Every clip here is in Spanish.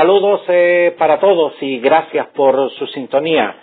Saludos para todos y gracias por su sintonía.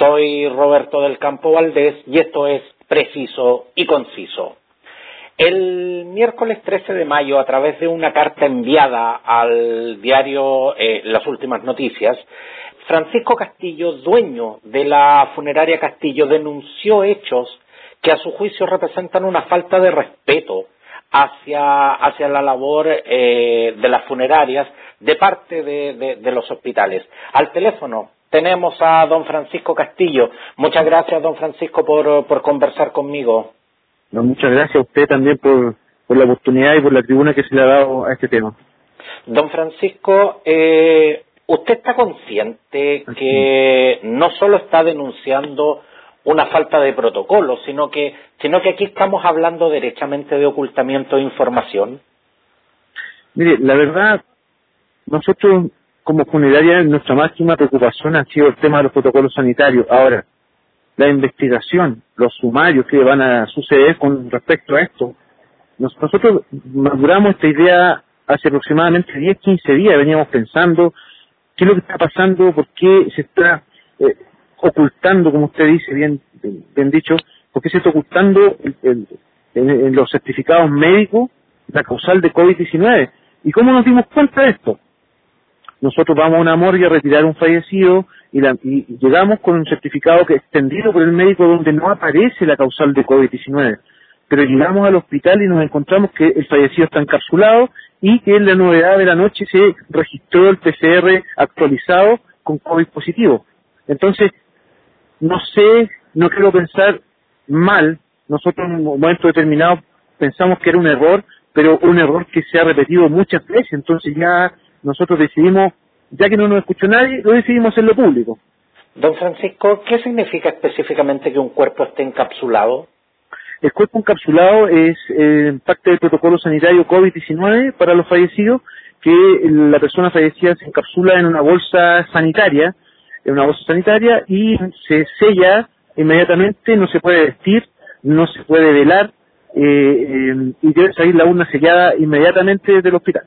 Soy Roberto del Campo Valdés y esto es Preciso y Conciso. El miércoles 13 de mayo, a través de una carta enviada al diario Las Últimas Noticias, Francisco Castillo, dueño de la Funeraria Castillo, denunció hechos que a su juicio representan una falta de respeto hacia la labor de las funerarias de parte de los hospitales. Al teléfono tenemos a don Francisco Castillo. Muchas gracias, don Francisco, por conversar conmigo. No, muchas gracias a usted también por la oportunidad y por la tribuna que se le ha dado a este tema. Don Francisco, ¿usted está consciente que no solo está denunciando una falta de protocolo, sino que aquí estamos hablando derechamente de ocultamiento de información? Mire, la verdad, nosotros como funeraria, nuestra máxima preocupación ha sido el tema de los protocolos sanitarios. Ahora, la investigación, los sumarios que van a suceder con respecto a esto, nosotros maduramos esta idea hace aproximadamente 10, 15 días, veníamos pensando qué es lo que está pasando, por qué se está ocultando, como usted dice, bien dicho, porque se está ocultando en los certificados médicos la causal de COVID-19. ¿Y cómo nos dimos cuenta de esto? Nosotros vamos a una morgue a retirar un fallecido y llegamos con un certificado que extendido por el médico donde no aparece la causal de COVID-19. Pero llegamos al hospital y nos encontramos que el fallecido está encapsulado y que en la novedad de la noche se registró el PCR actualizado con COVID positivo. Entonces, no sé, no quiero pensar mal, nosotros en un momento determinado pensamos que era un error, pero un error que se ha repetido muchas veces, entonces ya nosotros decidimos, ya que no nos escuchó nadie, lo decidimos hacerlo público. Don Francisco, ¿qué significa específicamente que un cuerpo esté encapsulado? El cuerpo encapsulado es parte del protocolo sanitario COVID-19 para los fallecidos, que la persona fallecida se encapsula en una bolsa sanitaria y se sella inmediatamente, no se puede vestir, no se puede velar y debe salir la urna sellada inmediatamente del hospital.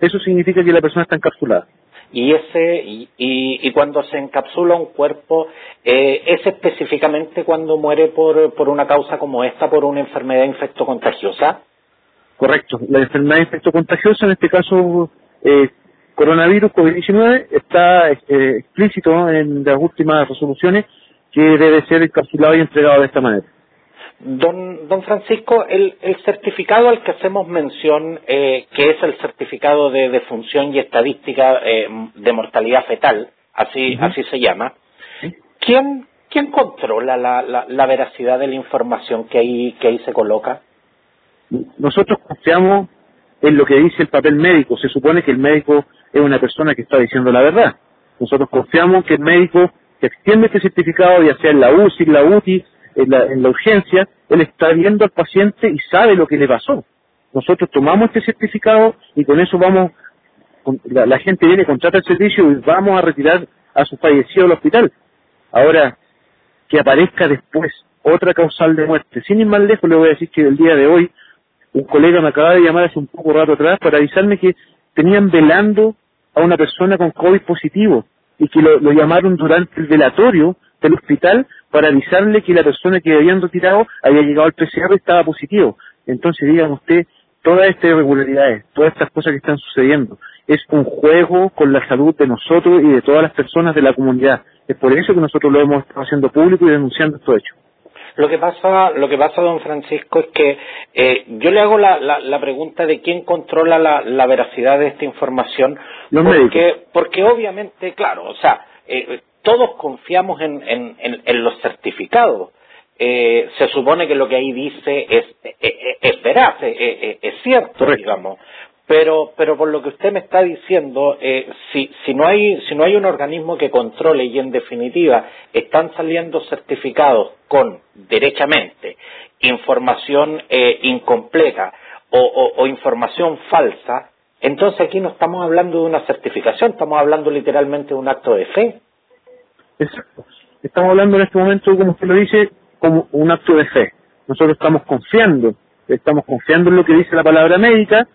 Eso significa que la persona está encapsulada. Y cuando se encapsula un cuerpo, ¿es específicamente cuando muere por una causa como esta, por una enfermedad infectocontagiosa? Correcto. La enfermedad infectocontagiosa, en este caso coronavirus, COVID-19, está explícito en las últimas resoluciones que debe ser encapsulado y entregado de esta manera. Don Francisco, el certificado al que hacemos mención, que es el certificado de defunción y estadística de mortalidad fetal, así se llama, ¿quién controla la veracidad de la información que ahí se coloca? Nosotros confiamos en lo que dice el papel médico. Se supone que el médico es una persona que está diciendo la verdad. Nosotros confiamos que el médico que extiende este certificado, ya sea en la UCI, en la UTI, en la urgencia, él está viendo al paciente y sabe lo que le pasó. Nosotros tomamos este certificado y con eso vamos, la gente viene, contrata el servicio y vamos a retirar a su fallecido al hospital. Ahora, que aparezca después otra causal de muerte, sin ir más lejos, le voy a decir que el día de hoy un colega me acaba de llamar hace un poco rato atrás para avisarme que tenían velando a una persona con COVID positivo y que lo llamaron durante el velatorio del hospital para avisarle que la persona que habían retirado había llegado al PCR y estaba positivo. Entonces, digan usted, todas estas irregularidades, todas estas cosas que están sucediendo, es un juego con la salud de nosotros y de todas las personas de la comunidad. Es por eso que nosotros lo hemos estado haciendo público y denunciando estos hechos. Lo que pasa, don Francisco, es que yo le hago la pregunta de quién controla la veracidad de esta información. Los médicos. Porque obviamente, claro, o sea, todos confiamos en los certificados. Se supone que lo que ahí dice es veraz, es cierto, correcto, digamos. Pero por lo que usted me está diciendo, si no hay un organismo que controle y en definitiva están saliendo certificados con, derechamente, información incompleta o información falsa, entonces aquí no estamos hablando de una certificación, estamos hablando literalmente de un acto de fe. Exacto. Estamos hablando en este momento, como usted lo dice, como un acto de fe. Nosotros estamos confiando en lo que dice la palabra médica,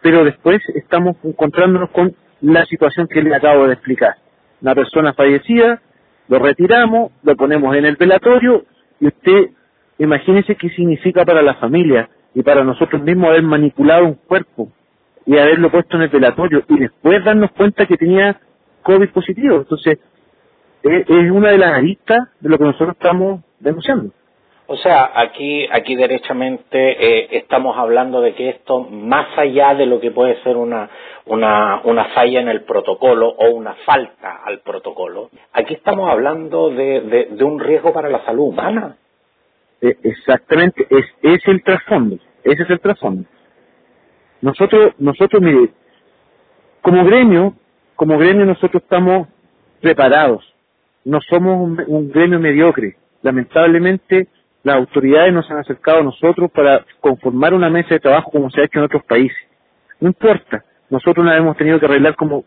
pero después estamos encontrándonos con la situación que le acabo de explicar. Una persona fallecida, lo retiramos, lo ponemos en el velatorio, y usted imagínese qué significa para la familia y para nosotros mismos haber manipulado un cuerpo y haberlo puesto en el velatorio y después darnos cuenta que tenía COVID positivo. Entonces, es una de las aristas de lo que nosotros estamos denunciando. O sea, aquí derechamente estamos hablando de que esto, más allá de lo que puede ser una falla en el protocolo o una falta al protocolo, aquí estamos hablando de un riesgo para la salud humana. Exactamente, es el trasfondo, ese es el trasfondo. Nosotros mire, como gremio nosotros estamos preparados, no somos un gremio mediocre. Lamentablemente las autoridades nos han acercado a nosotros para conformar una mesa de trabajo como se ha hecho en otros países. No importa, nosotros la hemos tenido que arreglar como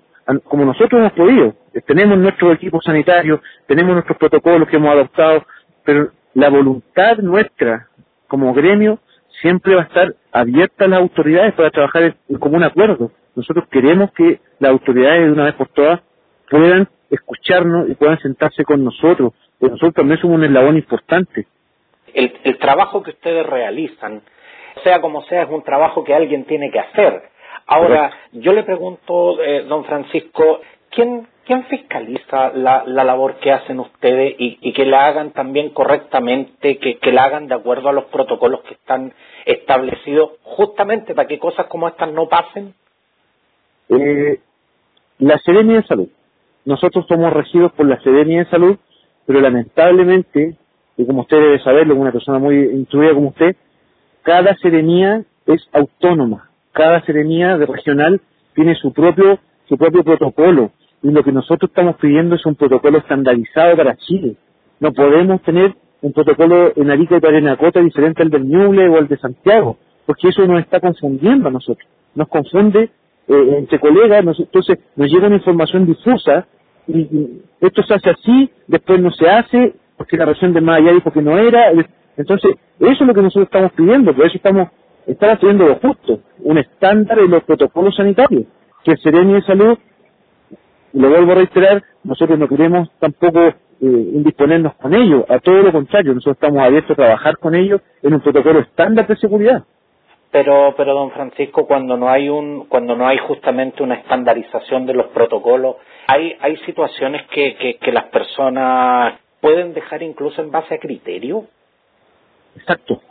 nosotros hemos podido. Tenemos nuestros equipos sanitarios, tenemos nuestros protocolos que hemos adoptado, pero la voluntad nuestra como gremio siempre va a estar abierta a las autoridades para trabajar como un acuerdo. Nosotros queremos que las autoridades de una vez por todas puedan escucharnos y puedan sentarse con nosotros. Nosotros también somos un eslabón importante. El trabajo que ustedes realizan, sea como sea, es un trabajo que alguien tiene que hacer. Ahora, correcto. Yo le pregunto, don Francisco, ¿quién fiscaliza la labor que hacen ustedes y que la hagan también correctamente, que la hagan de acuerdo a los protocolos que están establecidos, justamente para que cosas como estas no pasen? La SEREMI de Salud. Nosotros somos regidos por la SEREMI de Salud, pero lamentablemente, y como usted debe saberlo, una persona muy instruida como usted, cada seremía es autónoma, cada seremía de regional tiene su propio protocolo, y lo que nosotros estamos pidiendo es un protocolo estandarizado para Chile. No podemos tener un protocolo en Arica y Parinacota diferente al del Ñuble o al de Santiago, porque eso nos está confundiendo a nosotros, nos confunde entre colegas, entonces nos llega una información difusa, y esto se hace así, después no se hace, porque la región de más allá dijo que no era. Entonces, eso es lo que nosotros estamos pidiendo, por eso estamos pidiendo lo justo, un estándar en los protocolos sanitarios, que el SEREMI de Salud, lo vuelvo a reiterar, nosotros no queremos tampoco indisponernos con ellos, a todo lo contrario, nosotros estamos abiertos a trabajar con ellos en un protocolo estándar de seguridad. Pero don Francisco, cuando no hay justamente una estandarización de los protocolos, hay situaciones que las personas pueden dejar incluso en base a criterio. Exacto.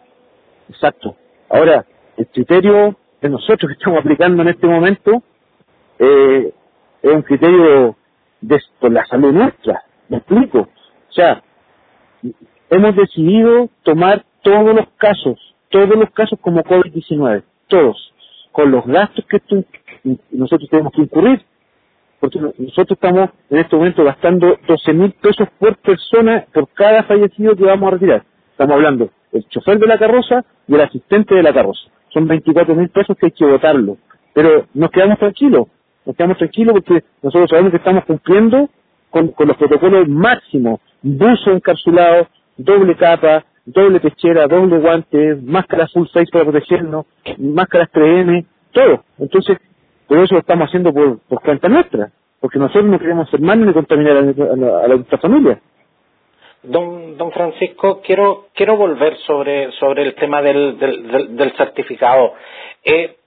Ahora, el criterio de nosotros que estamos aplicando en este momento es un criterio por la salud nuestra, ¿me explico? O sea, hemos decidido tomar todos los casos como COVID-19, todos, con los gastos que nosotros tenemos que incurrir, porque nosotros estamos en este momento gastando 12.000 pesos por persona por cada fallecido que vamos a retirar. Estamos hablando del chofer de la carroza y el asistente de la carroza. Son 24.000 pesos que hay que botarlo. Pero nos quedamos tranquilos porque nosotros sabemos que estamos cumpliendo con los protocolos máximos, buzo encarcelado, doble capa, doble pechera, doble guante, máscara full face para protegernos, máscaras 3M, todo. Entonces, pero eso lo estamos haciendo por cuenta nuestra, porque nosotros no queremos enfermarnos ni contaminar a nuestra familia. Don Francisco, quiero volver sobre el tema del certificado.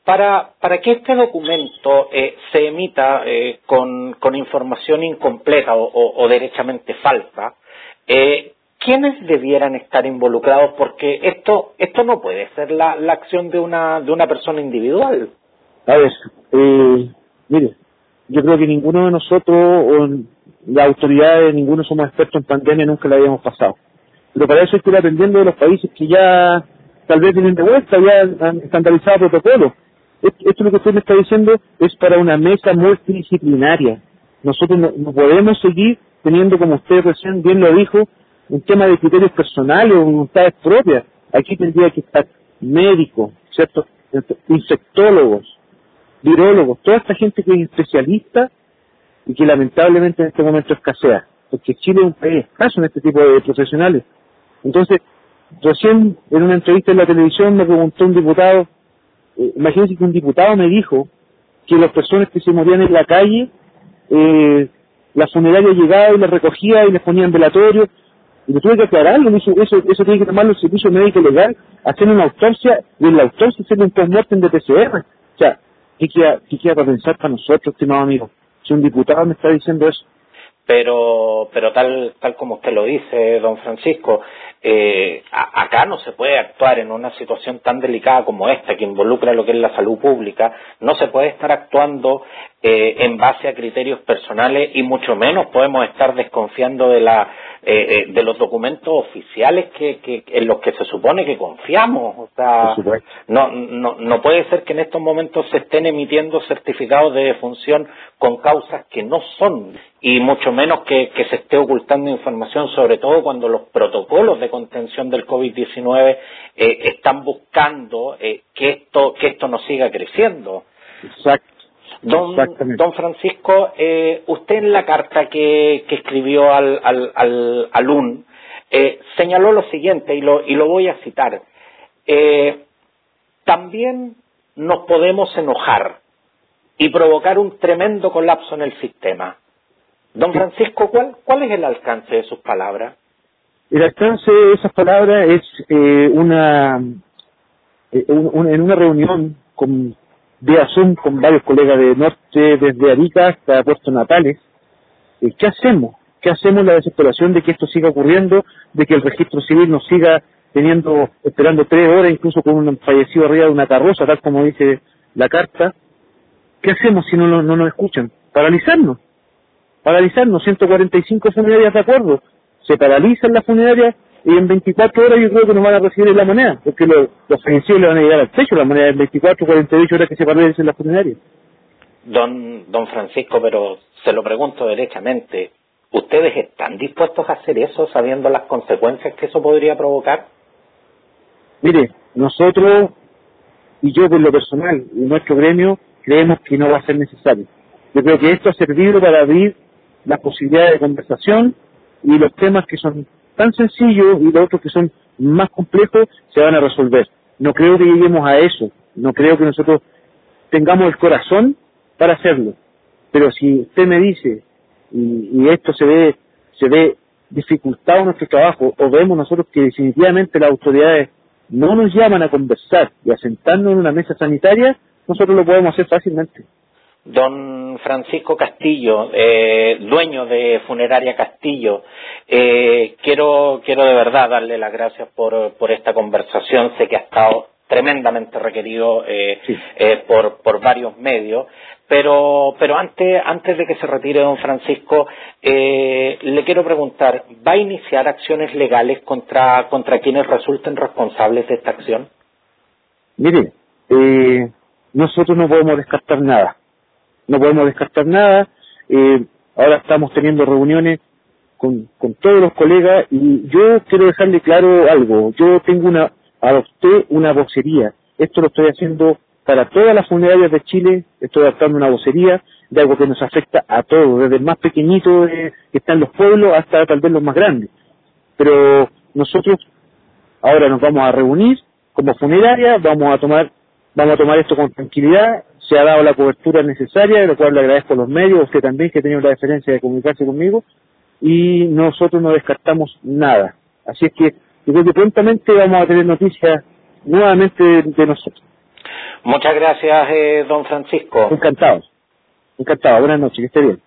Para que este documento se emita con información incompleta o derechamente falsa, ¿quiénes debieran estar involucrados? Porque esto no puede ser la acción de una persona individual. A ver, mire, yo creo que ninguno de nosotros o las autoridades, ninguno somos expertos en pandemia, nunca la habíamos pasado. Pero para eso estoy aprendiendo de los países que ya tal vez tienen de vuelta, ya han estandarizado protocolos. Esto lo que usted me está diciendo es para una mesa multidisciplinaria. Nosotros no podemos seguir teniendo, como usted recién bien lo dijo, un tema de criterios personales o voluntades propias. Aquí tendría que estar médicos, ¿cierto?, infectólogos, virólogos, toda esta gente que es especialista y que lamentablemente en este momento escasea, porque Chile es un país escaso en este tipo de profesionales. Entonces, recién en una entrevista en la televisión me preguntó un diputado, imagínense que un diputado me dijo que las personas que se morían en la calle, la funeraria llegaba y las recogía y les ponían velatorio. Y le tuve que aclararlo, eso tiene que tomarlo el servicio médico legal, hacer una autopsia, y en la autopsia hacer un post-mortem de PCR. O sea, ¿qué queda para pensar para nosotros, estimado amigo? Si un diputado me está diciendo eso. Pero tal como usted lo dice, don Francisco, acá no se puede actuar en una situación tan delicada como esta, que involucra lo que es la salud pública. No se puede estar actuando en base a criterios personales, y mucho menos podemos estar desconfiando de los documentos oficiales que en los que se supone que confiamos. O sea, no puede ser que en estos momentos se estén emitiendo certificados de defunción con causas que no son, y mucho menos que se esté ocultando información, sobre todo cuando los protocolos de contención del COVID-19 están buscando que esto no siga creciendo. Exacto. Don Francisco, usted en la carta que escribió al UN señaló lo siguiente, y lo voy a citar: también nos podemos enojar y provocar un tremendo colapso en el sistema. Don Francisco, ¿cuál es el alcance de sus palabras? El alcance de esas palabras es en una reunión de ASUM con varios colegas de norte, desde Arica hasta Puerto Natales. ¿Qué hacemos? ¿Qué hacemos? La desesperación de que esto siga ocurriendo, de que el registro civil nos siga esperando 3 horas, incluso con un fallecido arriba de una carroza, tal como dice la carta. ¿Qué hacemos si no nos escuchan? Paralizarnos. 145 funerarias de acuerdo. Se paralizan las funerarias y en 24 horas yo creo que nos van a recibir la moneda, porque los fallecidos le van a llegar al pecho la moneda en 24, 48 horas que se paralizan las funerarias. Don Francisco, pero se lo pregunto derechamente, ¿ustedes están dispuestos a hacer eso sabiendo las consecuencias que eso podría provocar? Mire, nosotros, y yo por lo personal, y nuestro gremio, creemos que no va a ser necesario. Yo creo que esto ha servido para abrir las posibilidades de conversación, y los temas que son tan sencillos y los otros que son más complejos se van a resolver. No creo que lleguemos a eso, no creo que nosotros tengamos el corazón para hacerlo. Pero si usted me dice, y esto se ve dificultado en nuestro trabajo, o vemos nosotros que definitivamente las autoridades no nos llaman a conversar y a sentarnos en una mesa sanitaria, nosotros lo podemos hacer fácilmente. Don Francisco Castillo, dueño de Funeraria Castillo, quiero de verdad darle las gracias por esta conversación. Sé que ha estado tremendamente requerido por varios medios, pero antes de que se retire don Francisco, le quiero preguntar, ¿va a iniciar acciones legales contra quienes resulten responsables de esta acción? Mire, nosotros no podemos descartar nada. Ahora estamos teniendo reuniones con todos los colegas, y yo quiero dejarle claro algo. Yo adopté una vocería. Esto lo estoy haciendo para todas las funerarias de Chile. Estoy adoptando una vocería de algo que nos afecta a todos, desde el más pequeñito que está en los pueblos hasta tal vez los más grandes. Pero nosotros ahora nos vamos a reunir como funeraria, vamos a tomar esto con tranquilidad. Se ha dado la cobertura necesaria, de lo cual le agradezco a los medios, a usted también, que ha tenido la deferencia de comunicarse conmigo, y nosotros no descartamos nada. Así es que yo creo que prontamente vamos a tener noticias nuevamente de nosotros. Muchas gracias, don Francisco. Encantado. Buenas noches, que esté bien.